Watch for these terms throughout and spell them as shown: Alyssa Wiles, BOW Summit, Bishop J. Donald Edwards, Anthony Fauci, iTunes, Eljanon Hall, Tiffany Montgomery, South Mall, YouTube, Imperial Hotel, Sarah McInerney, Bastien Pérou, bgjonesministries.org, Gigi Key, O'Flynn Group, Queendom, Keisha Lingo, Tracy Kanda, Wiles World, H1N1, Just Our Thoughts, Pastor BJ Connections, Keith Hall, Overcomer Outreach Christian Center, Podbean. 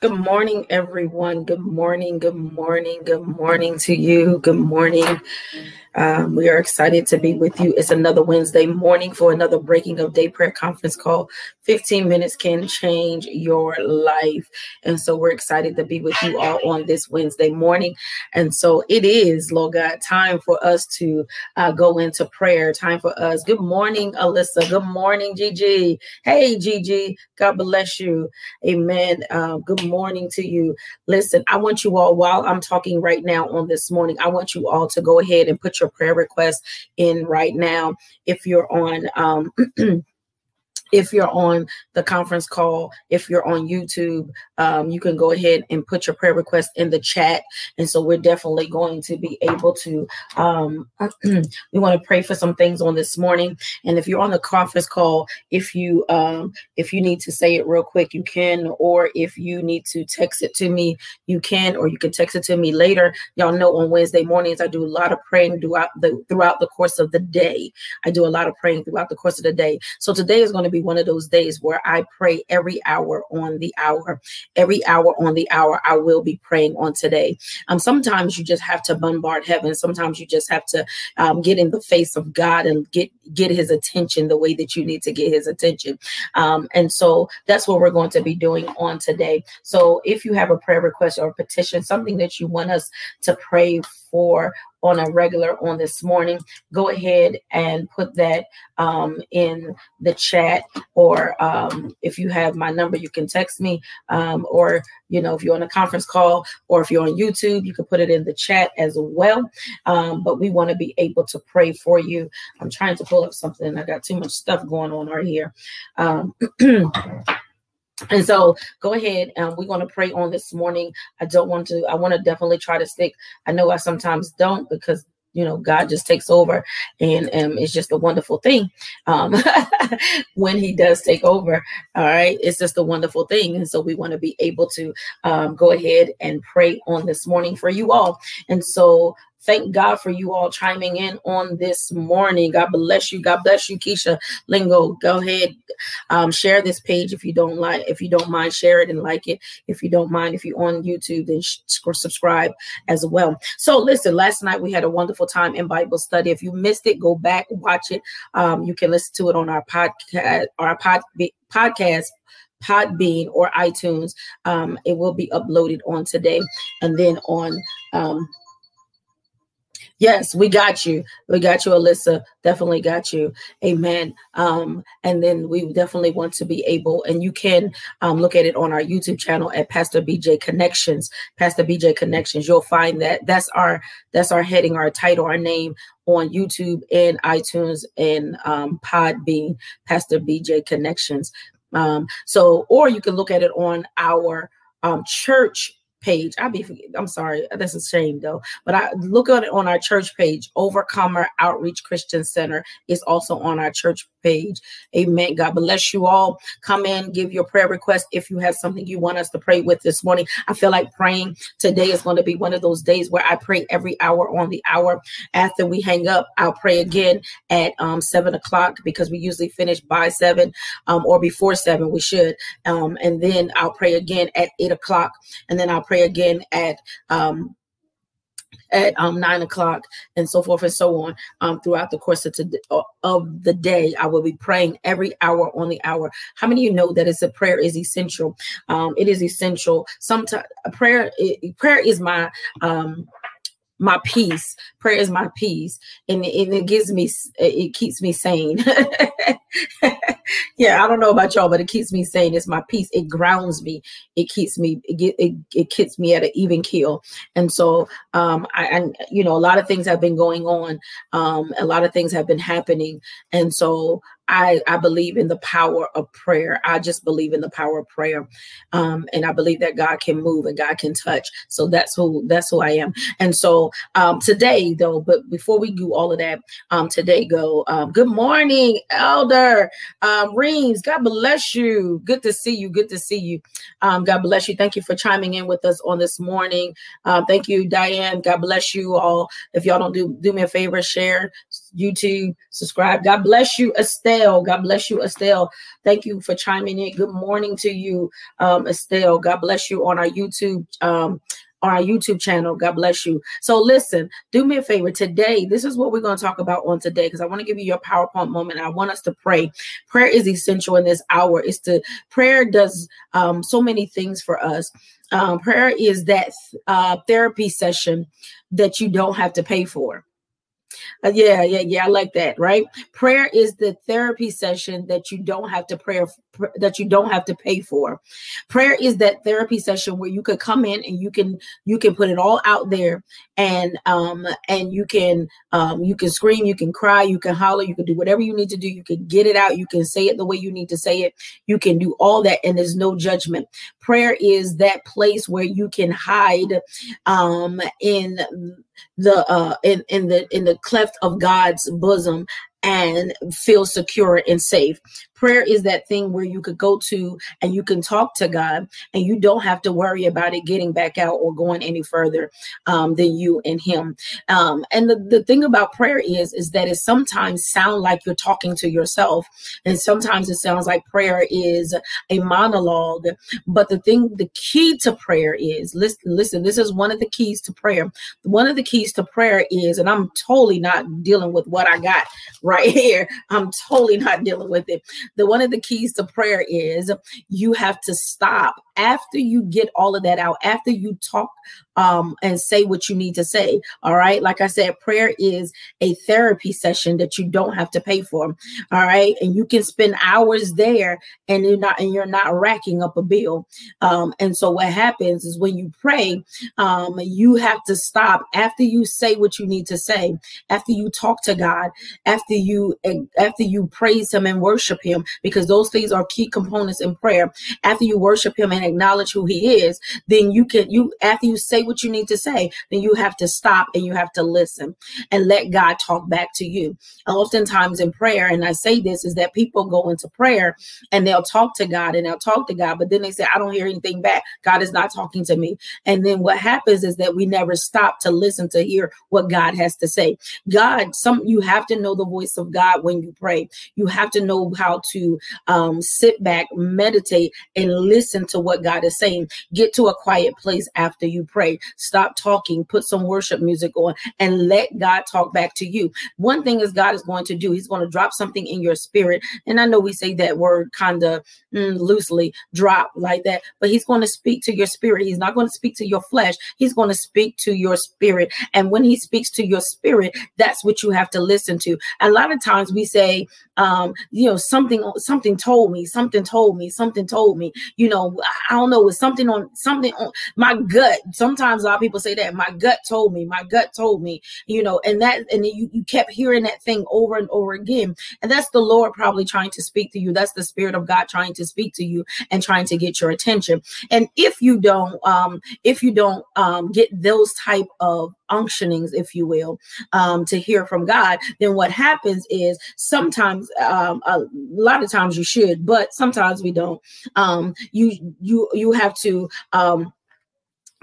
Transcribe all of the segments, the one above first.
Good morning, everyone. Good morning. Good morning. Good morning to you. Good morning. We are excited to be with you. It's another Wednesday morning for another Breaking of Day prayer conference call. 15 minutes can change your life. And so we're excited to be with you all on this Wednesday morning. And so it is, Lord God, time for us to go into prayer. Time for us. Good morning, Alyssa. Good morning, Gigi. Hey, Gigi. God bless you. Amen. Good morning to you. Listen, I want you all, while I'm talking right now on this morning, I want you all to go ahead and put your prayer request in right now. If you're on if you're on the conference call, if you're on YouTube, you can go ahead and put your prayer request in the chat. And so we're definitely going to be able to, we want to pray for some things on this morning. And if you're on the conference call, if you need to say it real quick, you can, or if you need to text it to me, you can, or you can text it to me later. Y'all know on Wednesday mornings, I do a lot of praying throughout the course of the day. I do a lot of praying throughout the course of the day. So today is going to be one of those days where I pray every hour on the hour. Every hour on the hour, I will be praying on today. Sometimes you just have to bombard heaven. Sometimes you just have to get in the face of God and get his attention the way that you need to get his attention. And so that's what we're going to be doing on today. So if you have a prayer request or a petition, something that you want us to pray for on a regular on this morning, go ahead and put that in the chat, or if you have my number, you can text me, or, you know, if you're on a conference call or if you're on YouTube, you can put it in the chat as well. But we want to be able to pray for you. I'm trying to pull up something. I got too much stuff going on right here. And so go ahead, and we're going to pray on this morning. I want to definitely try to stick. I know I sometimes don't, because, you know, God just takes over, and it's just a wonderful thing when he does take over. All right. It's just a wonderful thing. And so we want to be able to go ahead and pray on this morning for you all. And so thank God for you all chiming in on this morning. God bless you. God bless you, Keisha Lingo. Go ahead, share this page if you don't mind, share it and like it. If you don't mind, if you're on YouTube, then subscribe as well. So listen, last night we had a wonderful time in Bible study. If you missed it, go back, watch it. You can listen to it on our podcast. Podbean or iTunes. It will be uploaded on today, and then on. Yes, we got you. We got you, Alyssa. Definitely got you. Amen. And then we definitely want to be able, and you can look at it on our YouTube channel at Pastor BJ Connections. Pastor BJ Connections. You'll find that. That's our heading, our title, our name on YouTube and iTunes and Podbean. Pastor BJ Connections. So, or you can look at it on our church page. I'm sorry. That's a shame though. But I look at it on our church page. Overcomer Outreach Christian Center is also on our church page. Amen. God bless you all. Come in, give your prayer request. If you have something you want us to pray with this morning, I feel like praying. Today is going to be one of those days where I pray every hour on the hour. After we hang up, I'll pray again at 7 o'clock, because we usually finish by 7 or before 7. We should. And then I'll pray again at 8 o'clock, and then I'll pray again at 9 o'clock, and so forth and so on. Throughout the course of the day, I will be praying every hour on the hour. How many of you know that prayer is essential? It is essential. Sometimes prayer is my peace. Prayer is my peace, and it keeps me sane. Yeah, I don't know about y'all, but it keeps me sane. It's my peace. It grounds me. It keeps me. It keeps me at an even keel. And so, a lot of things have been going on. A lot of things have been happening. And so, I believe in the power of prayer. I just believe in the power of prayer. And I believe that God can move and God can touch. So that's who I am. And so today though, but before we do all of that, good morning, Elder Reams. God bless you. Good to see you. Good to see you. God bless you. Thank you for chiming in with us on this morning. Thank you, Diane. God bless you all. If y'all don't do me a favor, share YouTube, subscribe. God bless you, Estelle. God bless you, Estelle. Thank you for chiming in. Good morning to you, Estelle. God bless you on our YouTube channel. God bless you. So listen, do me a favor today. This is what we're going to talk about on today, because I want to give you your PowerPoint moment. I want us to pray. Prayer is essential in this hour. Prayer does so many things for us. Prayer is that therapy session that you don't have to pay for. I like that, right? Prayer is the therapy session that you don't have to that you don't have to pay for. Prayer is that therapy session where you could come in and you can put it all out there, and you can scream, you can cry, you can holler, you can do whatever you need to do. You can get it out. You can say it the way you need to say it. You can do all that, and there's no judgment. Prayer is that place where you can hide in the cleft of God's bosom and feel secure and safe. Prayer is that thing where you could go to and you can talk to God, and you don't have to worry about it getting back out or going any further than you and him. And the thing about prayer is that it sometimes sounds like you're talking to yourself, and sometimes it sounds like prayer is a monologue. But the key to prayer is, listen, this is one of the keys to prayer. One of the keys to prayer is, and I'm totally not dealing with what I got right here. I'm totally not dealing with it. One of the keys to prayer is you have to stop after you get all of that out, after you talk and say what you need to say. All right. Like I said, prayer is a therapy session that you don't have to pay for. All right. And you can spend hours there and you're not racking up a bill. And so what happens is when you pray, you have to stop after you say what you need to say, after you talk to God, after you praise him and worship him, because those things are key components in prayer. After you worship him and acknowledge who he is, then after you say what you need to say, then you have to stop and you have to listen and let God talk back to you. And oftentimes in prayer, and I say this, is that people go into prayer and they'll talk to God, but then they say, I don't hear anything back. God is not talking to me. And then what happens is that we never stop to listen to hear what God has to say. You have to know the voice of God when you pray. You have to know how to sit back, meditate, and listen to what God is saying. Get to a quiet place after you pray. Stop talking, put some worship music on, and let God talk back to you. One thing is God is going to do. He's going to drop something in your spirit. And I know we say that word kind of loosely, drop like that, but he's going to speak to your spirit. He's not going to speak to your flesh. He's going to speak to your spirit. And when he speaks to your spirit, that's what you have to listen to. A lot of times we say, something told me, you know, I don't know, it's something on my gut. Sometimes a lot of people say that my gut told me, you know, and then you kept hearing that thing over and over again. And that's the Lord probably trying to speak to you. That's the Spirit of God trying to speak to you and trying to get your attention. And if you don't get those type of unctionings, if you will, to hear from God, then what happens is sometimes, a lot of times you should, but sometimes we don't. You have to,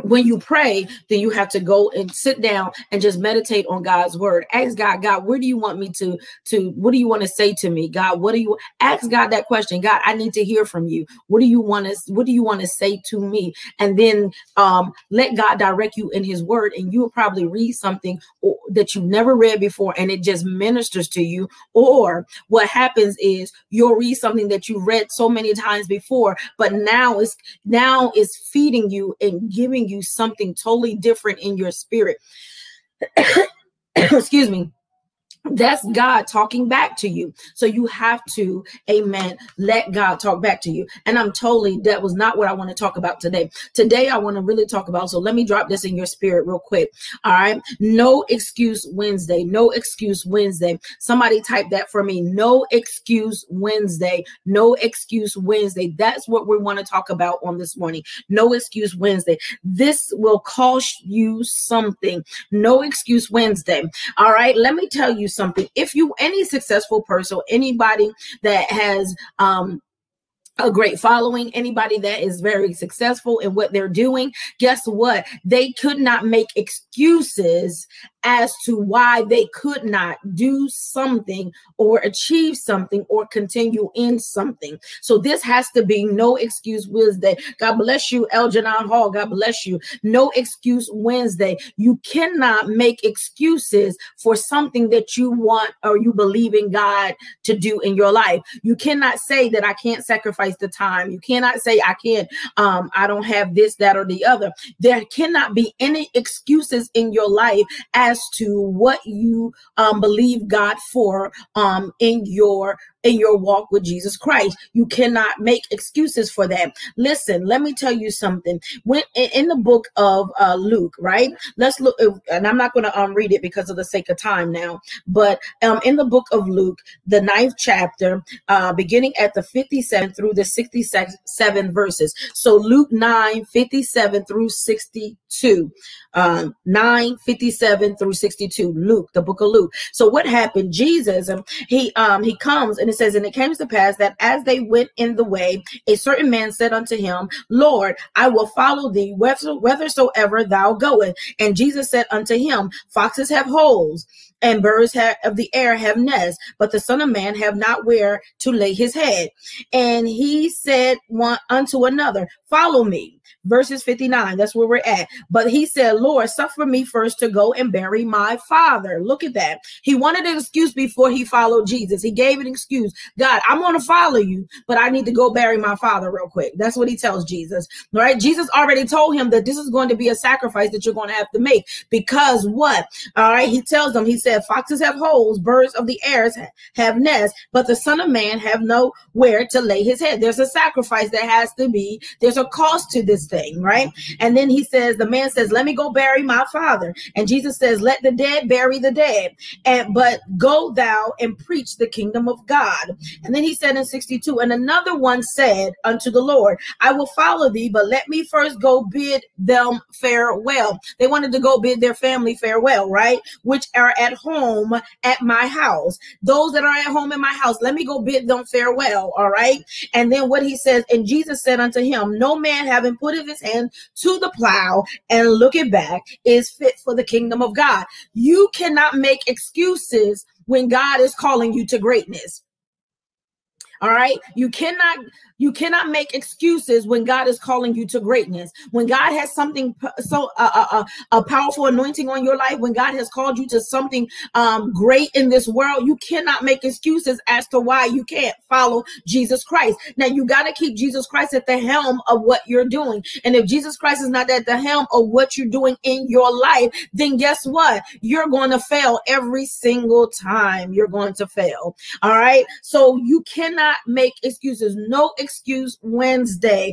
when you pray, then you have to go and sit down and just meditate on God's word. Ask God, where do you want me to what do you want to say to me? God, ask God that question. God, I need to hear from you. What do you want to say to me? And then let God direct you in his word, and you'll probably read something that you've never read before, and it just ministers to you. Or what happens is you'll read something that you read so many times before, but now it's feeding you and giving you something totally different in your spirit. Excuse me. That's God talking back to you. So you have to, amen, let God talk back to you. And I'm totally, that was not what I want to talk about today. Today I want to really talk about, so let me drop this in your spirit real quick. All right. No excuse Wednesday. Somebody type that for me. No excuse Wednesday. That's what we want to talk about on this morning. No excuse Wednesday. This will cost you something. No excuse Wednesday. All right. Let me tell you something. Any successful person, anybody that has a great following, anybody that is very successful in what they're doing, guess what? They could not make excuses as to why they could not do something or achieve something or continue in something. So this has to be No Excuse Wednesday. God bless you, Eljanon Hall. God bless you. No Excuse Wednesday. You cannot make excuses for something that you want or you believe in God to do in your life. You cannot say that I can't sacrifice the time. You cannot say I can't, I don't have this, that, or the other. There cannot be any excuses in your life as to what you believe God for in your walk with Jesus Christ. You cannot make excuses for that. Listen, let me tell you something. When in the book of Luke, right? Let's look, and I'm not going to read it because of the sake of time now, but in the book of Luke, the 9th chapter, beginning at the 57 through the 67 verses. So Luke 9:57 through 62. 9:57 through 62. Luke, the book of Luke. So what happened? Jesus, he comes, and it says, and it came to pass that as they went in the way, a certain man said unto him, Lord, I will follow thee whithersoever thou goest. And Jesus said unto him, foxes have holes, and birds of the air have nests, but the Son of Man have not where to lay his head. And he said one unto another, follow me. Verses 59, that's where we're at. But he said, Lord, suffer me first to go and bury my father. Look at that. He wanted an excuse before he followed Jesus. He gave an excuse. God, I'm going to follow you, but I need to go bury my father real quick. That's what he tells Jesus, right? Jesus already told him that this is going to be a sacrifice that you're going to have to make because what? All right. He tells them, he said, foxes have holes, birds of the air have nests, but the Son of Man have nowhere to lay his head. There's a sacrifice that has to be, there's a cost to this thing, right? And then he says, the man says, let me go bury my father. And Jesus says, let the dead bury the dead, but go thou and preach the kingdom of God. And then he said in 62, and another one said unto the Lord, I will follow thee, but let me first go bid them farewell. They wanted to go bid their family farewell, right? Which are at home at my house. Those that are at home in my house, let me go bid them farewell, all right? And then what he says, and Jesus said unto him, no man having put his hand to the plow and looking back is fit for the kingdom of God. You cannot make excuses when God is calling you to greatness. All right. You cannot make excuses when God is calling you to greatness. When God has something so a powerful anointing on your life, when God has called you to something great in this world, you cannot make excuses as to why you can't follow Jesus Christ. Now, you got to keep Jesus Christ at the helm of what you're doing. And if Jesus Christ is not at the helm of what you're doing in your life, then guess what? You're going to fail every single time. You're going to fail. All right. So you cannot make excuses. No Excuse Wednesday.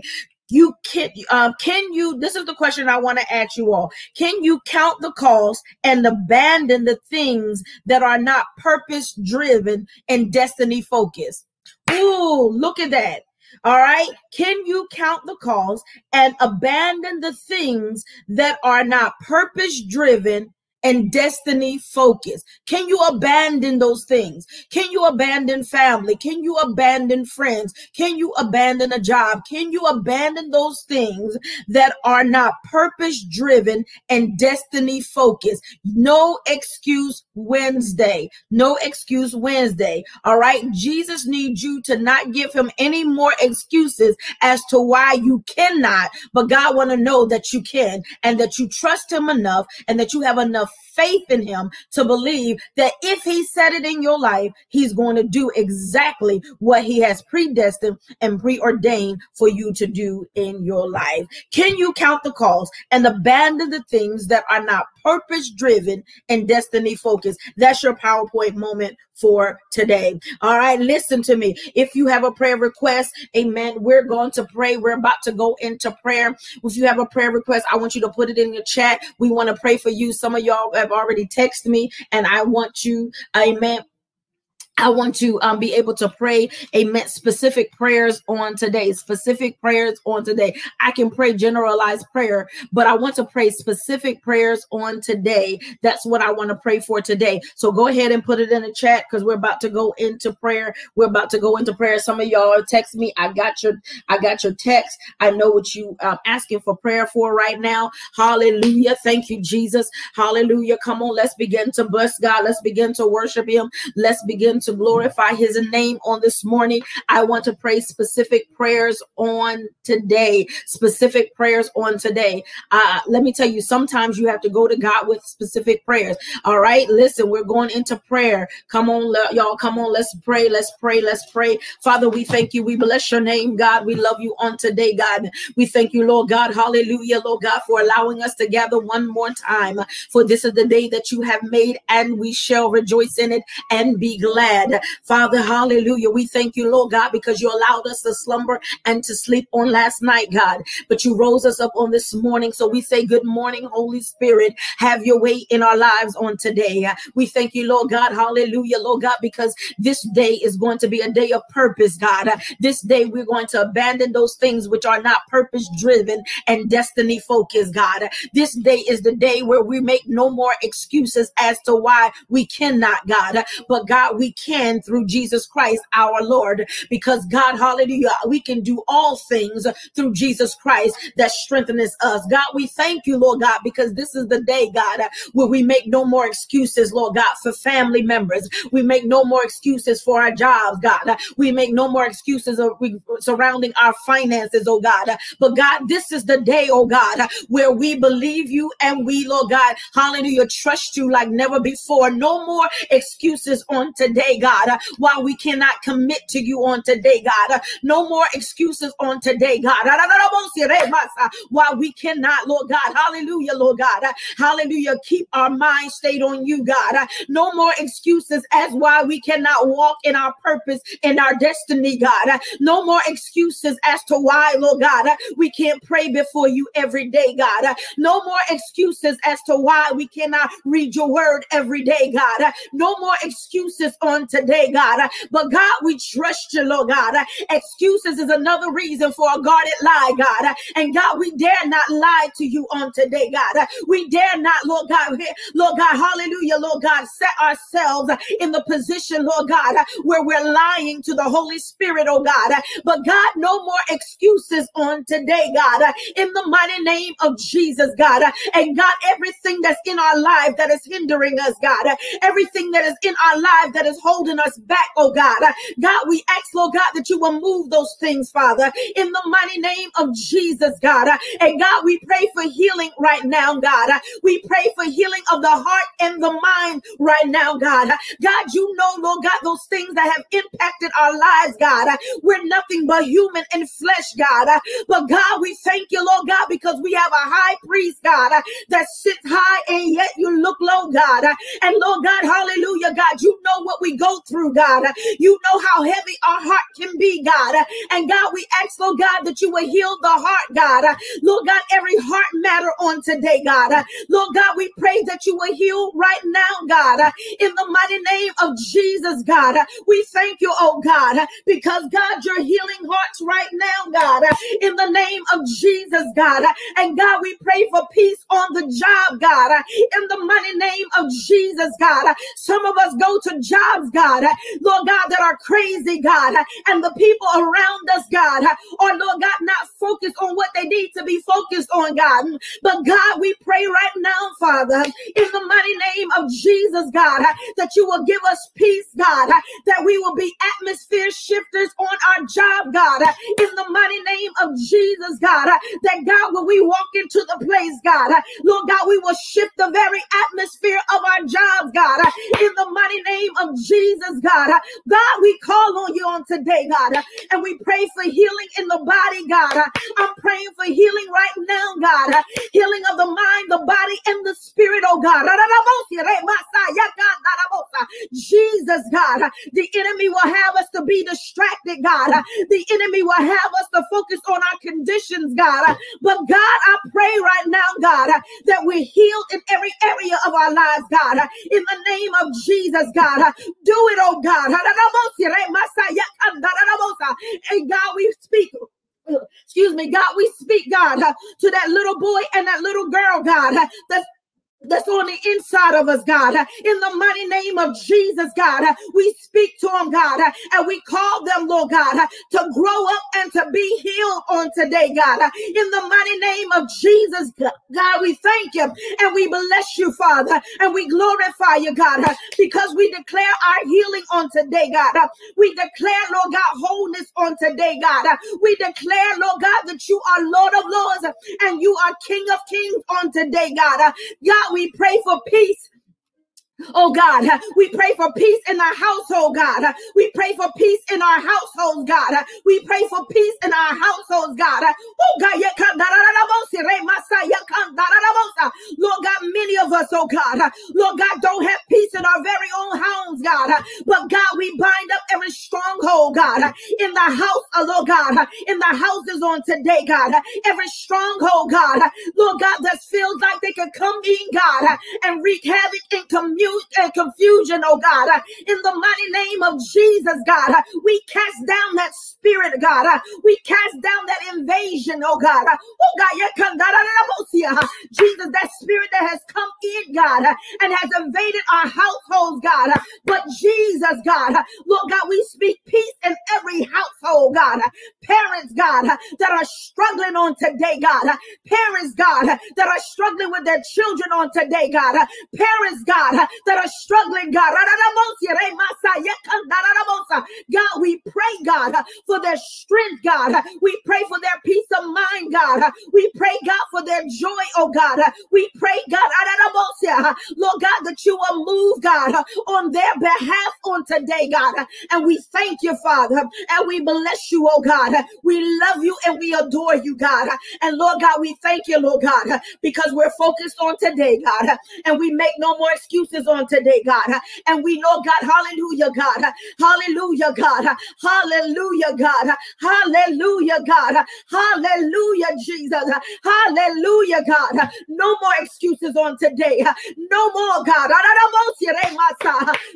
You can you, this is the question I want to ask you all. Can you count the cost and abandon the things that are not purpose driven and destiny focused? Ooh, look at that. All right. Can you count the cost and abandon the things that are not purpose driven and destiny focus? Can you abandon those things? Can you abandon family? Can you abandon friends? Can you abandon a job? Can you abandon those things that are not purpose driven and destiny focused? No Excuse Wednesday. No Excuse Wednesday. All right. Jesus needs you to not give him any more excuses as to why you cannot, but God want to know that you can, and that you trust him enough, and that you have enough faith in him to believe that if he said it in your life, he's going to do exactly what he has predestined and preordained for you to do in your life. Can you count the cost and abandon the things that are not purpose driven and destiny focused? That's your PowerPoint moment for today. All right. Listen to me. If you have a prayer request, amen, we're going to pray. We're about to go into prayer. If you have a prayer request, I want you to put it in your chat. We want to pray for you. Some of y'all have already texted me, and I want you, amen, I want to be able to pray, amen, specific prayers on today. I can pray generalized prayer, but I want to pray specific prayers on today. That's what I want to pray for today. So go ahead and put it in the chat because we're about to go into prayer. Some of y'all text me. I got your text. I know what you asking for prayer for right now. Hallelujah. Thank you, Jesus. Hallelujah. Come on, let's begin to bless God. Let's begin to worship him. Let's begin to glorify his name on this morning. I want to pray specific prayers on today. Let me tell you, sometimes you have to go to God with specific prayers. All right, listen, we're going into prayer. Come on, y'all. Come on, let's pray. Father, we thank you. We bless your name, God. We love you on today, God. We thank you, Lord God. Hallelujah, Lord God, for allowing us to gather one more time. For this is the day that you have made, and we shall rejoice in it and be glad. Father, hallelujah. We thank you, Lord God, because you allowed us to slumber and to sleep on last night, God, but you rose us up on this morning. So we say good morning, Holy Spirit. Have your way in our lives on today. We thank you, Lord God. Hallelujah, Lord God, because this day is going to be a day of purpose, God. This day we're going to abandon those things which are not purpose driven and destiny focused, God. This day is the day where we make no more excuses as to why we cannot, God, but God, we can through Jesus Christ, our Lord, because God, hallelujah, we can do all things through Jesus Christ that strengthens us. God, we thank you, Lord God, because this is the day, God, where we make no more excuses, Lord God, for family members. We make no more excuses for our jobs, God. We make no more excuses surrounding our finances, oh God. But God, this is the day, oh God, where we believe you and we, Lord God, hallelujah, trust you like never before. No more excuses on today, God, why we cannot commit to you on today, God. No more excuses on today, God, why we cannot, Lord God, hallelujah, Lord God, hallelujah, keep our mind stayed on you, God. No more excuses as why we cannot walk in our purpose and our destiny, God. No more excuses as to why, Lord God, we can't pray before you every day, God. No more excuses as to why we cannot read your word every day, God. No more excuses on today, God. But God, we trust you, Lord God. Excuses is another reason for a guarded lie, God. And God, we dare not lie to you on today, God. We dare not, Lord God, hallelujah, Lord God, set ourselves in the position, Lord God, where we're lying to the Holy Spirit, oh God. But God, no more excuses on today, God, in the mighty name of Jesus, God. And God, everything that's in our life that is hindering us, God, everything that is in our life that is holding us back, oh God. God, we ask, Lord God, that you will move those things, Father, in the mighty name of Jesus, God. And God, we pray for healing right now, God. We pray for healing of the heart and the mind right now, God. God, you know, Lord God, those things that have impacted our lives, God. We're nothing but human and flesh, God. But God, we thank you, Lord God, because we have a high priest, God, that sits high and yet you look low, God. And Lord God, hallelujah, God, you know what we go through, God. You know how heavy our heart can be, God. And God, we ask, Lord God, that you will heal the heart, God. Lord God, every heart matter on today, God. Lord God, we pray that you will heal right now, God, in the mighty name of Jesus, God. We thank you, oh God, because God, you're healing hearts right now, God, in the name of Jesus, God. And God, we pray for peace on the job, God, in the mighty name of Jesus, God. Some of us go to jobs, God, Lord God, that are crazy, God, and the people around us, God, are, Lord God, not focused on what they need to be focused on, God. But God, we pray right now, Father, in the mighty name of Jesus, God, that you will give us peace, God, that we will be atmosphere shifters on our job, God, in the mighty name of Jesus, God, that God, when we walk into the place, God, Lord God, we will shift the very atmosphere of our jobs, God, in the mighty name of Jesus, God. God, we call on you on today, God, and we pray for healing in the body, God. I'm praying for healing right now, God, healing of the mind, the body, and the spirit, oh God. Jesus, God. The enemy will have us to be distracted, God. The enemy will have us to focus on our conditions, God. But God, I pray right now, God, that we're healed in every area of our lives, God. In the name of Jesus, God. Do it, oh God. And God, we speak. Excuse me, God, we speak, God, to that little boy and that little girl, God, that's on the inside of us, God. In the mighty name of Jesus, God, we speak to them, God, and we call them, Lord God, to grow up and to be healed on today, God. In the mighty name of Jesus, God, we thank you and we bless you, Father, and we glorify you, God, because we declare our healing on today, God. We declare, Lord God, wholeness on today, God. We declare, Lord God, that you are Lord of Lords and you are King of Kings on today, God. God, we pray for peace. Oh God, we pray for peace in our household, God. We pray for peace in our households, God. We pray for peace in our households, God. Oh God, Lord God, many of us, oh God, Lord God, don't have peace in our very own homes, God. But God, we bind up every stronghold, God, in the house, Lord God, in the houses on today, God. Every stronghold, God, Lord God, that feels like they could come in, God, and wreak havoc in community and confusion, oh God, in the mighty name of Jesus, God, we cast down that spirit, God, we cast down that invasion, oh God, Jesus, that spirit that has come in, God, and has invaded our households, God, but Jesus, God, Lord God, we speak peace in every household, God, parents, God, that are struggling on today, God, parents, God, that are struggling with their children on today, God, parents, God, that are struggling, God. God, we pray, God, for their strength, God. We pray for their peace of mind, God. We pray, God, for their joy, oh God. We pray, God, Lord God, that you will move, God, on their behalf on today, God. And we thank you, Father, and we bless you, oh God. We love you and we adore you, God. And Lord God, we thank you, Lord God, because we're focused on today, God, and we make no more excuses on today, God. And we know, God, hallelujah, God. Hallelujah, God. Hallelujah, God. Hallelujah, God. Hallelujah, Jesus. Hallelujah, God. No more excuses on today. No more, God.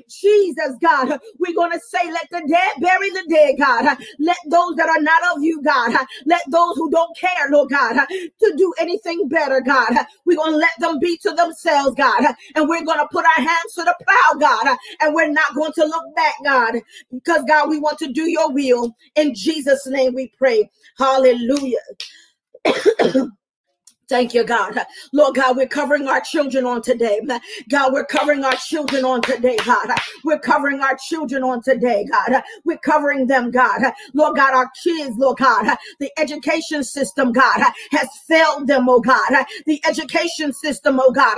Jesus, God. We're going to say, let the dead bury the dead, God. Let those that are not of you, God. Let those who don't care, Lord God, to do anything better, God. We're going to let them be to themselves, God. And we're going to put our hands to the plow, God, and we're not going to look back, God, because, God, we want to do your will. In Jesus' name we pray. Hallelujah. Thank you, God. Lord God, we're covering our children on today. God, we're covering our children on today, God. We're covering our children on today, God. We're covering them, God. Lord God, our kids, Lord God. The education system, God, has failed them, oh God. The education system, oh God,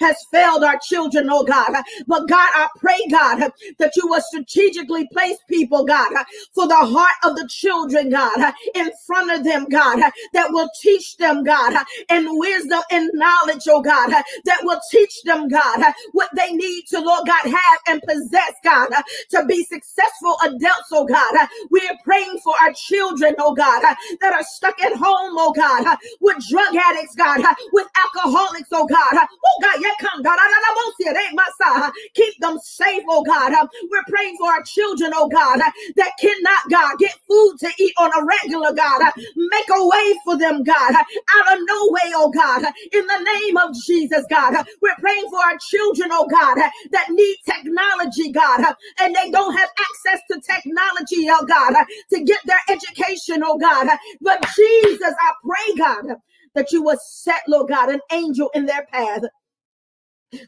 has failed our children, oh God. But God, I pray, God, that you will strategically place people, God, for the heart of the children, God, in front of them, God, that will teach them, God, and wisdom and knowledge, oh God, that will teach them, God, what they need to, Lord God, have and possess, God, to be successful adults, oh God. We are praying for our children, oh God, that are stuck at home, oh God, with drug addicts, God, with alcoholics, oh God. Oh God, yeah, come, God, keep them safe, oh God. We're praying for our children, oh God, that cannot, God, get food to eat on a regular, God. Make a way for them, God, out of no way, oh God, in the name of Jesus, God. We're praying for our children, oh God, that need technology, God, and they don't have access to technology, oh God, to get their education, oh God. But Jesus, I pray, God, that you will set, Lord God, an angel in their path.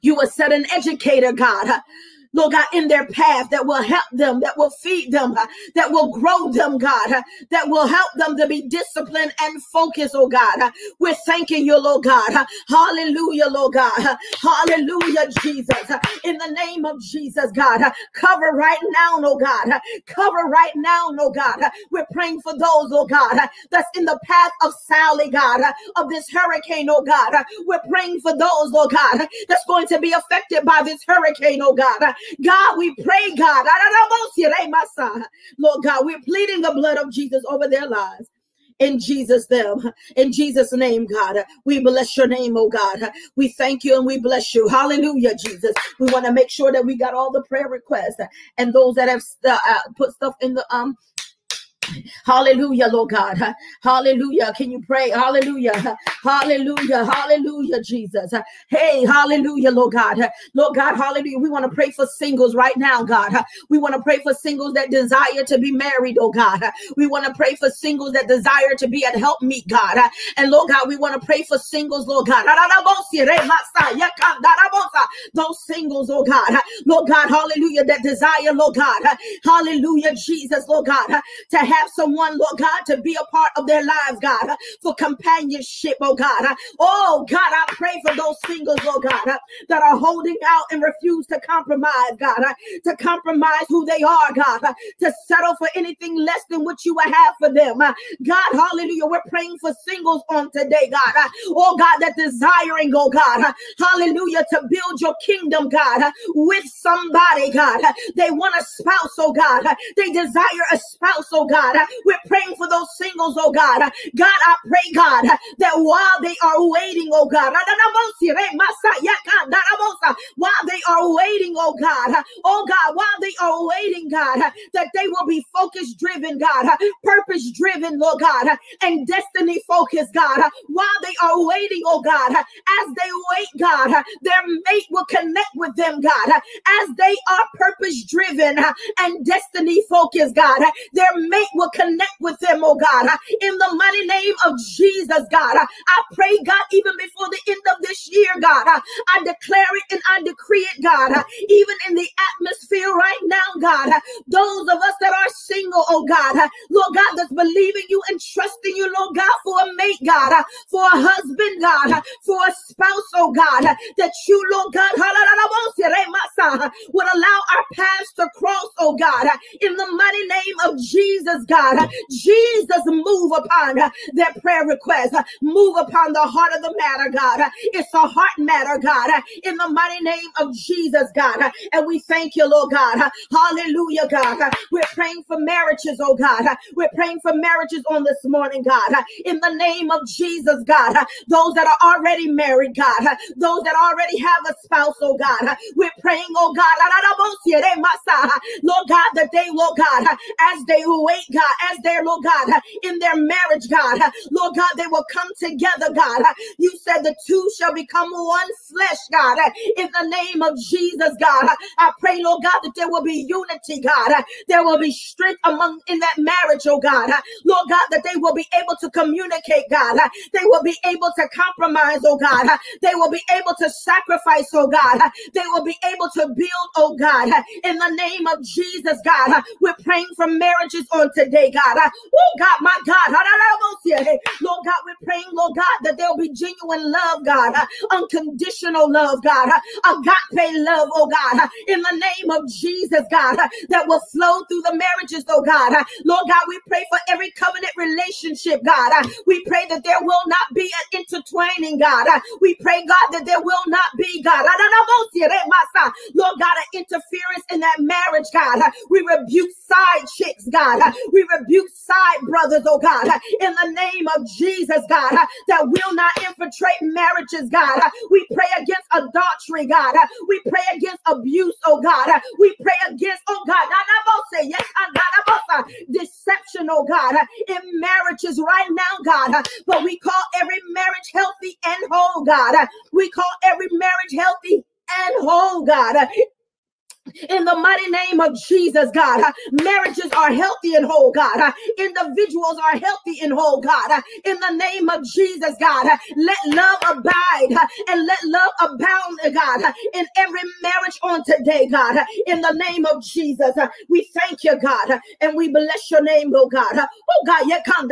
You will set an educator, God, Lord God, in their path that will help them, that will feed them, that will grow them, God, that will help them to be disciplined and focused, oh God. We're thanking you, Lord God. Hallelujah, Lord God. Hallelujah, Jesus. In the name of Jesus, God, cover right now, oh God. Cover right now, oh God. We're praying for those, oh God, that's in the path of Sally, God, of this hurricane, oh God. We're praying for those, oh God, that's going to be affected by this hurricane, oh God. God, we pray, God. Lord God, we're pleading the blood of Jesus over their lives. In Jesus' name, God, we bless your name, oh God. We thank you and we bless you. Hallelujah, Jesus. We want to make sure that we got all the prayer requests and those that have put stuff in the Hallelujah, Lord God. Hallelujah. Can you pray? Hallelujah. Hallelujah. Hallelujah, Jesus. Hey, hallelujah, Lord God. Lord God, hallelujah. We want to pray for singles right now, God. We want to pray for singles that desire to be married, oh God. We want to pray for singles that desire to be at helpmeet, God. And Lord God, we want to pray for singles, Lord God. Those singles, oh God. Lord God, hallelujah, that desire, Lord God. Hallelujah, Jesus, Lord God, to have someone, Lord God, to be a part of their lives, God, for companionship, oh God. Oh God, I pray for those singles, Lord God, that are holding out and refuse to compromise, God, to compromise who they are, God, to settle for anything less than what you would have for them. God, hallelujah, we're praying for singles on today, God. Oh God, that desiring, oh God, hallelujah, to build your kingdom, God, with somebody, God. They want a spouse, oh God. They desire a spouse, oh God. We're praying for those singles, oh God. God, I pray, God, that while they are waiting, oh God, while they are waiting, oh God, while they are waiting, God, that they will be focus driven, God, purpose driven, Lord God, and destiny focused, God. While they are waiting, oh God, as they wait, God, their mate will connect with them, God, as they are purpose driven and destiny focused, God, their mate will connect with them, oh God, in the mighty name of Jesus, God. I pray, God, even before the end of this year, God, I declare it and I decree it, God, even in the atmosphere right now, God, those of us that are single, oh God, Lord God, that's believing you and trusting you, Lord God, for a mate, God, for a husband, God, for a spouse, oh God, that you, Lord God, would allow our paths to cross, oh God, in the mighty name of Jesus, God. Jesus, move upon their prayer request. Move upon the heart of the matter, God. It's a heart matter, God, in the mighty name of Jesus, God. And we thank you, Lord God. Hallelujah, God. We're praying for marriages, oh God. We're praying for marriages on this morning, God, in the name of Jesus, God. Those that are already married, God. Those that already have a spouse, oh God. We're praying, oh God, Lord God, that they, Lord God, as they wait, God, as they're, Lord God, in their marriage, God, Lord God, they will come together, God. You said the two shall become one flesh, God, in the name of Jesus, God. I pray, Lord God, that there will be unity, God. There will be strength among in that marriage, oh God. Lord God, that they will be able to communicate, God. They will be able to compromise, oh God. They will be able to sacrifice, oh God. They will be able to build, oh God, in the name of Jesus, God. We're praying for marriages on today, God. Oh God, my God. Lord God, we're praying, Lord God, that there'll be genuine love, God. Unconditional love, God. Agape love, oh God. In the name of Jesus, God, that will flow through the marriages, oh God. Lord God, we pray for every covenant relationship, God. We pray that there will not be an intertwining, God. We pray, God, that there will not be, God, Lord God, an interference in that marriage, God. We rebuke side chicks, God. We rebuke side brothers, oh God, in the name of Jesus, God, that will not infiltrate marriages, God. We pray against adultery, God. We pray against abuse, oh God. We pray against, oh God, deception, oh God, in marriages right now, God. But we call every marriage healthy and whole, God. We call every marriage healthy and whole, God. In the mighty name of Jesus, God, marriages are healthy and whole, God. Individuals are healthy and whole, God. In the name of Jesus, God, let love abide and let love abound, God, in every marriage on today, God. In the name of Jesus, we thank you, God, and we bless your name, oh God. Oh God, you come,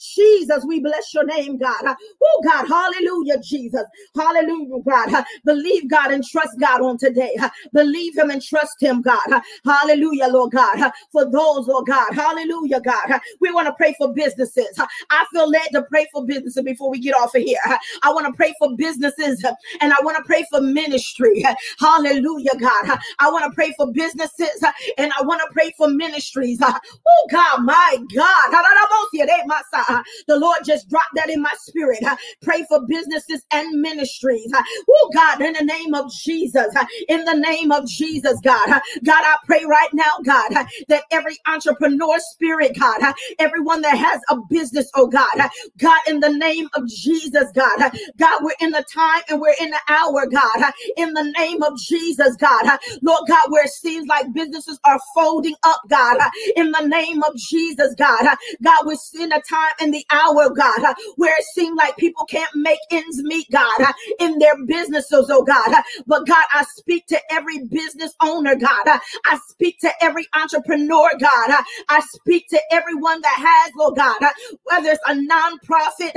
Jesus, we bless your name, God. Oh God, hallelujah, Jesus. Hallelujah, God. Believe God and trust God on today. Believe him and trust him, God. Hallelujah, Lord God. For those, Lord God, hallelujah, God. We want to pray for businesses. I feel led to pray for businesses before we get off of here. I want to pray for businesses and I want to pray for ministry. Hallelujah, God. I want to pray for businesses and I want to pray for ministries. Oh, God, my God. The Lord just dropped that in my spirit. Pray for businesses and ministries. Oh, God, in the name of Jesus. In the name of Jesus, God. God, I pray right now, God, that every entrepreneur spirit, God, everyone that has a business, oh God, God, in the name of Jesus, God, God, we're in the time and we're in the hour, God, in the name of Jesus, God, Lord God, where it seems like businesses are folding up, God, in the name of Jesus, God, God, we're in the time and the hour, God, where it seems like people can't make ends meet, God, in their businesses, oh God, but God, I speak to every business owner, God. I speak to every entrepreneur, God. I speak to everyone that has, Lord God, whether it's a non-profit,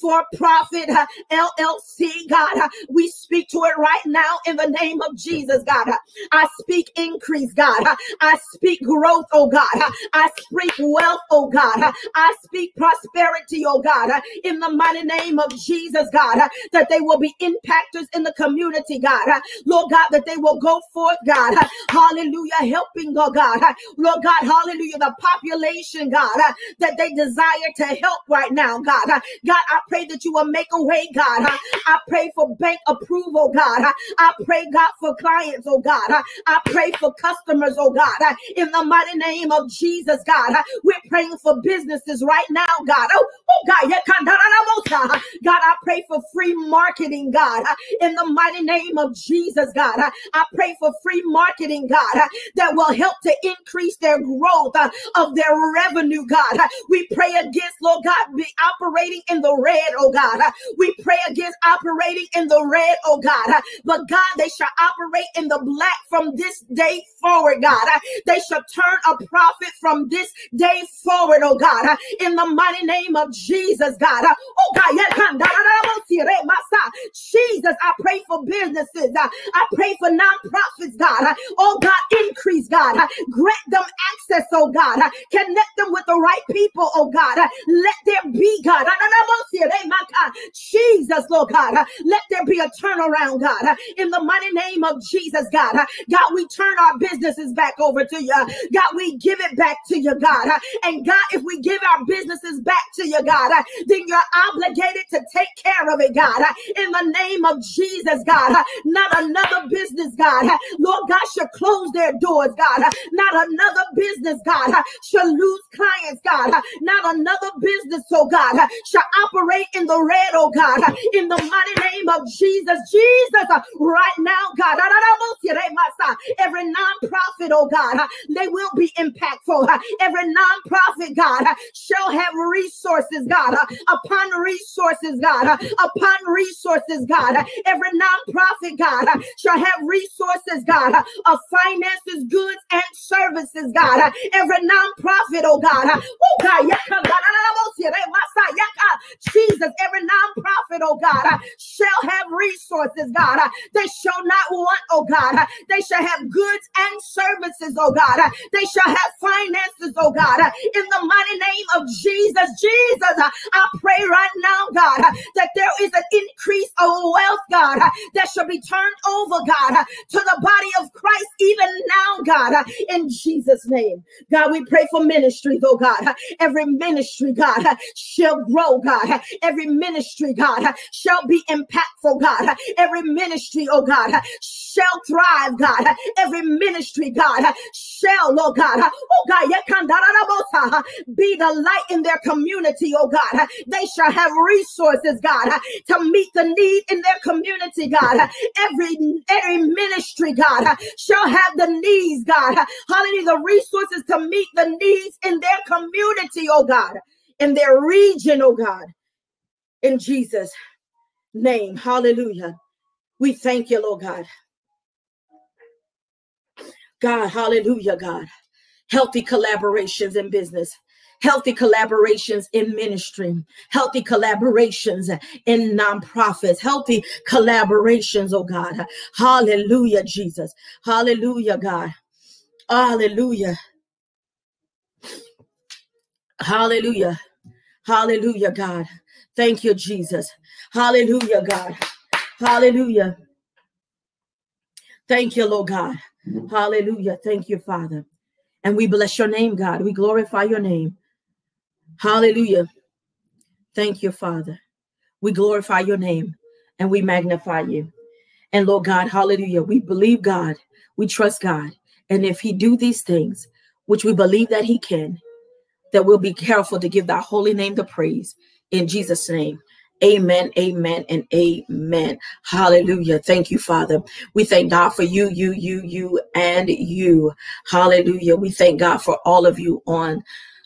for-profit, LLC, God. We speak to it right now in the name of Jesus, God. I speak increase, God. I speak growth, oh God. I speak wealth, oh God. I speak prosperity, oh God, in the mighty name of Jesus, God, that they will be impactors in the community, God. Lord God, that they will go forth, God, hallelujah, helping, oh God, Lord God, hallelujah, the population, God, that they desire to help right now, God. God, I pray that you will make a way, God. I pray for bank approval, God. I pray, God, for clients, oh God. I pray for customers, oh God, in the mighty name of Jesus, God. We're praying for businesses right now, God. Oh God, God, I pray for free marketing, God, in the mighty name of Jesus, God. I pray for free marketing, God, that will help to increase their growth of their revenue, God. We pray against, Lord God, be operating in the red, oh God. We pray against operating in the red, oh God. But God, they shall operate in the black from this day forward, God. They shall turn a profit from this day forward, oh God. In the mighty name of Jesus, God. Oh God, Jesus, I pray for businesses. I pray for nonprofits, God. Oh God, increase, God. Grant them access, oh God. Connect them with the right people, oh God. Let there be, God. Jesus, Lord God. Let there be a turnaround, God. In the mighty name of Jesus, God. God, we turn our businesses back over to you. God, we give it back to you, God. And God, if we give our businesses back to you, God, then you're obligated to take care of it, God. In the name of Jesus, God. Not another business, God. Lord God, should close their doors, God. Not another business, God. Should lose clients, God. Not another business, oh God. Should operate in the red, oh God. In the mighty name of Jesus. Jesus, right now, God. Every nonprofit, oh God, they will be impactful. Every nonprofit, God, shall have resources, God. Upon resources, God. Upon resources, God. Every nonprofit, God, shall have resources, God, of finances, goods, and services, God. Every nonprofit, oh God. Oh God, Jesus, every nonprofit, oh God, shall have resources, God. They shall not want, oh God. They shall have goods and services, oh God. They shall have finances, oh God. In the mighty name of Jesus, Jesus, I pray right now, God, that there is an increase of wealth, God, that shall be turned over, God, to the body of Christ even now, God, in Jesus' name. God, we pray for ministries, oh God. Every ministry, God, shall grow, God. Every ministry, God, shall be impactful, God. Every ministry, oh God, shall thrive, God. Every ministry, God, shall, Lord God, oh God, be the light in their community, oh God. They shall have resources, God, to meet the need in their community, God. Every ministry, God, shall have the needs, God. Hallelujah, the resources to meet the needs in their community, oh God, in their region, oh God. In Jesus' name, hallelujah. We thank you, Lord God. God, hallelujah, God. Healthy collaborations in business. Healthy collaborations in ministry, healthy collaborations in nonprofits, healthy collaborations, oh God. Hallelujah, Jesus. Hallelujah, God. Hallelujah. Hallelujah. Hallelujah, God. Thank you, Jesus. Hallelujah, God. Hallelujah. Thank you, Lord God. Hallelujah. Thank you, Father. And we bless your name, God. We glorify your name. Hallelujah. Thank you, Father. We glorify your name and we magnify you. And Lord God, hallelujah. We believe God. We trust God. And if he do these things, which we believe that he can, that we'll be careful to give thy holy name the praise. In Jesus' name. Amen, amen, and amen. Hallelujah. Thank you, Father. We thank God for you, and you. Hallelujah. We thank God for all of you on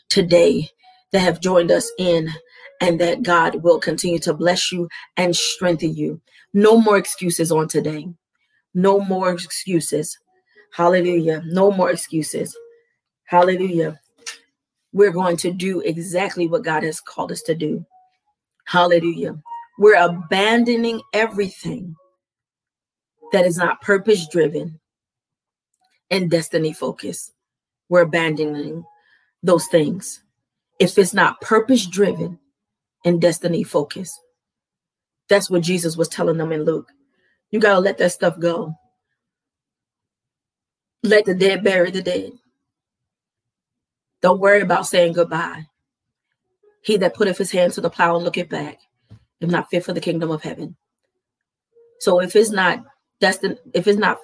today that have joined us in, and that God will continue to bless you and strengthen you. No more excuses on today. No more excuses. Hallelujah. No more excuses. Hallelujah. We're going to do exactly what God has called us to do. Hallelujah. We're abandoning everything that is not purpose driven and destiny focused. We're abandoning those things. If it's not purpose driven and destiny focused, that's what Jesus was telling them in Luke. You got to let that stuff go. Let the dead bury the dead. Don't worry about saying goodbye. He that putteth his hand to the plow and looketh back, if not fit for the kingdom of heaven. So if it's not destined, if it's not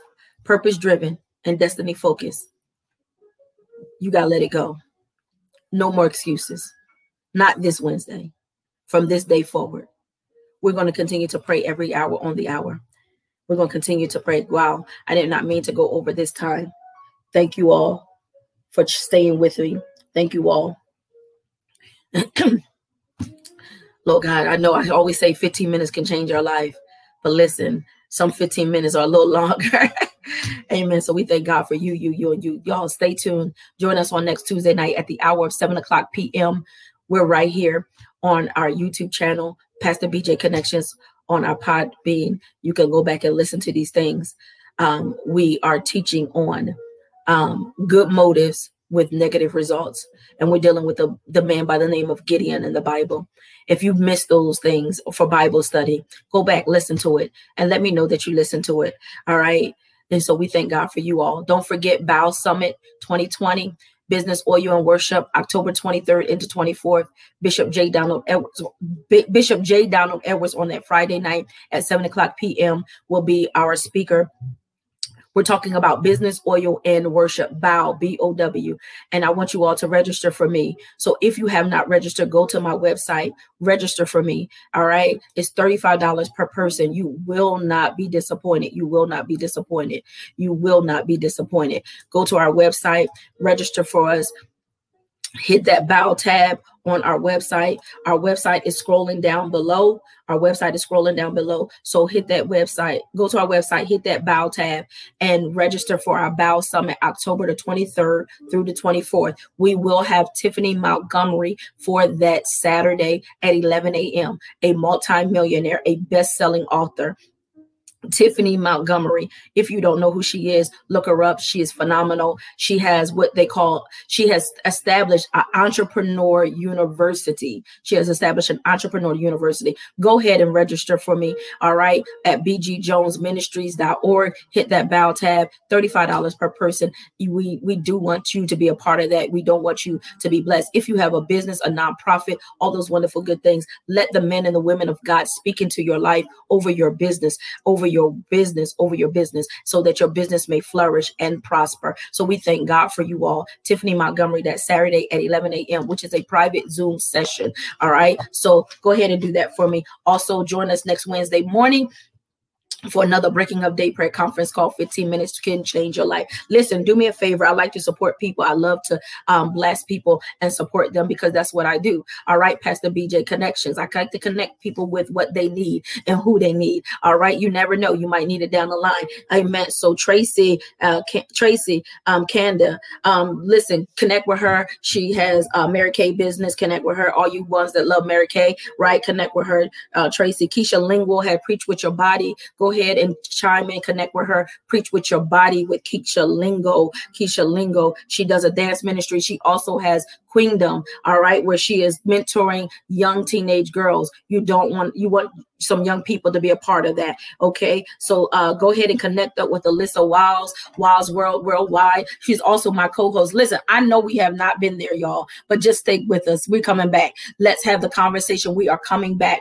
purpose driven and destiny focused, you gotta let it go. No more excuses. Not this Wednesday. From this day forward, we're going to continue to pray every hour on the hour. We're going to continue to pray. Wow, I did not mean to go over this time. Thank you all for staying with me. Thank you all. Lord God, I know I always say 15 minutes can change our life, but listen, some 15 minutes are a little longer. Amen. So we thank God for you, and you. Y'all stay tuned. Join us on next Tuesday night at the hour of 7:00 p.m. We're right here on our YouTube channel, Pastor BJ Connections, on our Podbean. You can go back and listen to these things. We are teaching on good motives with negative results. And we're dealing with the man by the name of Gideon in the Bible. If you missed those things for Bible study, go back, listen to it, and let me know that you listened to it. All right. And so we thank God for you all. Don't forget BOW Summit 2020, Business, Oil, and Worship, October 23rd into 24th. Bishop J. Donald Edwards on that Friday night at 7:00 p.m. will be our speaker. We're talking about business, oil, and worship, BOW, B-O-W. And I want you all to register for me. So if you have not registered, go to my website, register for me. All right. It's $35 per person. You will not be disappointed. You will not be disappointed. You will not be disappointed. Go to our website, register for us. Hit that BOW tab on our website. Our website is scrolling down below. So hit that website. Go to our website, hit that BOW tab, and register for our BOW Summit, October the 23rd through the 24th. We will have Tiffany Montgomery for that Saturday at 11 a.m., a multimillionaire, a best-selling author. Tiffany Montgomery. If you don't know who she is, look her up. She is phenomenal. She has what they call, she has established an entrepreneur university. She has established an entrepreneur university. Go ahead and register for me. All right. At bgjonesministries.org. Hit that BOW tab, $35 per person. We do want you to be a part of that. We don't want you to be blessed. If you have a business, a nonprofit, all those wonderful good things, let the men and the women of God speak into your life over your business, so that your business may flourish and prosper. So we thank God for you all. Tiffany Montgomery, that Saturday at 11 a.m., which is a private Zoom session. All right. So go ahead and do that for me. Also, join us next Wednesday morning for another Breaking Up Day prayer conference called 15 Minutes Can Change Your Life. Listen, do me a favor. I like to support people. I love to bless people and support them because that's what I do. All right, Pastor BJ Connections. I like to connect people with what they need and who they need. All right, you never know. You might need it down the line. Amen. So Tracy Kanda, listen, connect with her. She has Mary Kay business. Connect with her. All you ones that love Mary Kay, right? Connect with her. Tracy. Keisha Lingwell had Preach With Your Body. Go ahead and chime in, connect with her. Preach With Your Body with Keisha Lingo. She does a dance ministry. She also has Queendom, all right, where she is mentoring young teenage girls. You want some young people to be a part of that. Okay. So go ahead and connect up with Alyssa Wiles World Worldwide. She's also my co-host. Listen, I know we have not been there, y'all, but just stay with us. We're coming back. Let's have the conversation. We are coming back.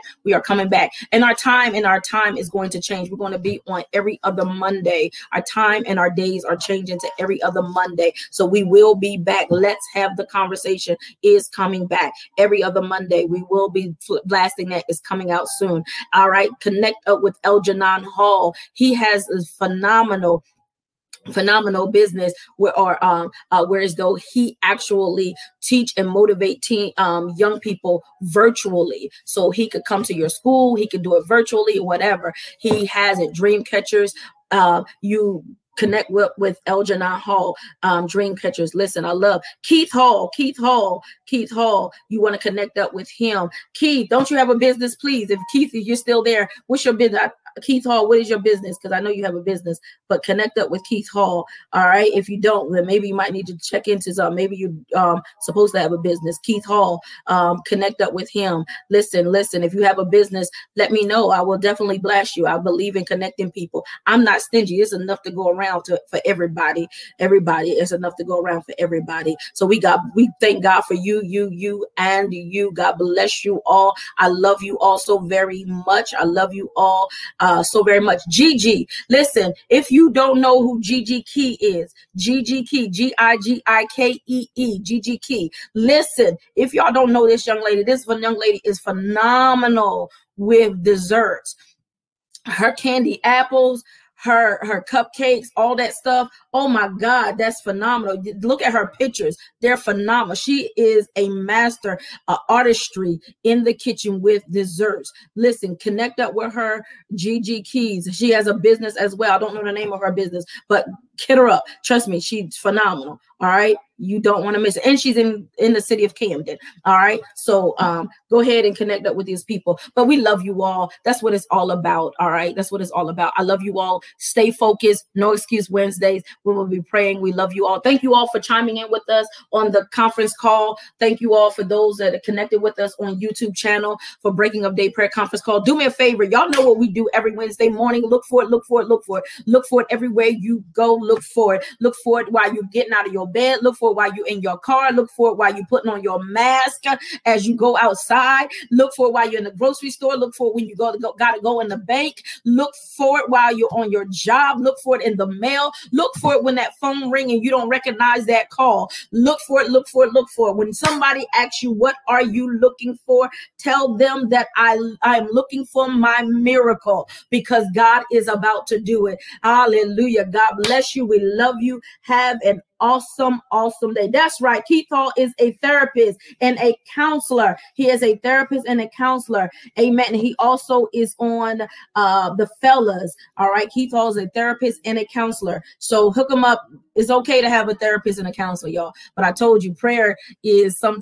And our time is going to change. We're going to be on every other Monday. Our time and our days are changing to every other Monday. So we will be back. Let's have the conversation is coming back every other Monday. We will be blasting that. It's coming out soon. All right. Connect up with Eljanon Hall. He has a phenomenal business whereas though he actually teach and motivate young people virtually. So he could come to your school. He could do it virtually, whatever. He has it. Dream Catchers. You connect with Eljanon Hall, Dream Catchers. Listen, I love Keith Hall. You want to connect up with him. Keith, don't you have a business, please? If Keith, if you're still there, what's your business? Keith Hall, what is your business? Because I know you have a business, but connect up with Keith Hall. All right. If you don't, then maybe you might need to check into some. Maybe you're supposed to have a business. Keith Hall, connect up with him. Listen. If you have a business, let me know. I will definitely bless you. I believe in connecting people. I'm not stingy. It's enough to go around for everybody. It's enough to go around for everybody. So we thank God for you, and you. God bless you all. I love you all so very much. I love you all. So very much. Gigi, listen, if you don't know who Gigi Key is, Gigi Key, Gigikee, Gigi Key. Listen, if y'all don't know this young lady is phenomenal with desserts. Her candy apples, her cupcakes, all that stuff. Oh my God, that's phenomenal. Look at her pictures. They're phenomenal. She is a master of artistry in the kitchen with desserts. Listen, connect up with her, Gigi Keys. She has a business as well. I don't know the name of her business, but hit her up. Trust me, she's phenomenal. All right. You don't want to miss it. And she's in the city of Camden. All right. So go ahead and connect up with these people. But we love you all. That's what it's all about. All right. That's what it's all about. I love you all. Stay focused. No Excuse Wednesdays. We will be praying. We love you all. Thank you all for chiming in with us on the conference call. Thank you all for those that are connected with us on YouTube channel for Breaking Up Day prayer conference call. Do me a favor. Y'all know what we do every Wednesday morning. Look for it everywhere you go. Look for it while you're getting out of your bed. Look for it while you're in your car. Look for it while you're putting on your mask as you go outside. Look for it while you're in the grocery store. Look for it when you gotta go in the bank. Look for it while you're on your job. Look for it in the mail. Look for it when that phone rings and you don't recognize that call. Look for it. When somebody asks you, what are you looking for? Tell them that I'm looking for my miracle because God is about to do it. Hallelujah. God bless you. We love you. Have an awesome, awesome day. That's right. Keith Hall is a therapist and a counselor. He is a therapist and a counselor. Amen. And he also is on the fellas. All right. Keith Hall is a therapist and a counselor. So hook him up. It's okay to have a therapist and a counselor, y'all. But I told you, prayer is free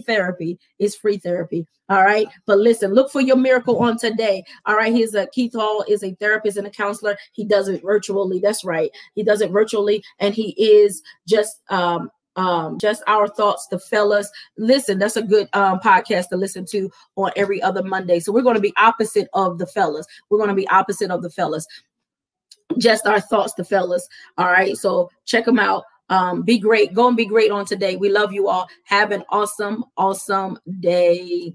therapy. It's free therapy. All right. But listen, look for your miracle on today. All right. He's Keith Hall is a therapist and a counselor. He does it virtually. That's right. He does it virtually. And he is just Our Thoughts, the fellas. Listen, that's a good podcast to listen to on every other Monday. So we're going to be opposite of the fellas. We're going to be opposite of the fellas. Just Our Thoughts, the fellas. All right. So check them out. Be great. Go and be great on today. We love you all. Have an awesome, awesome day.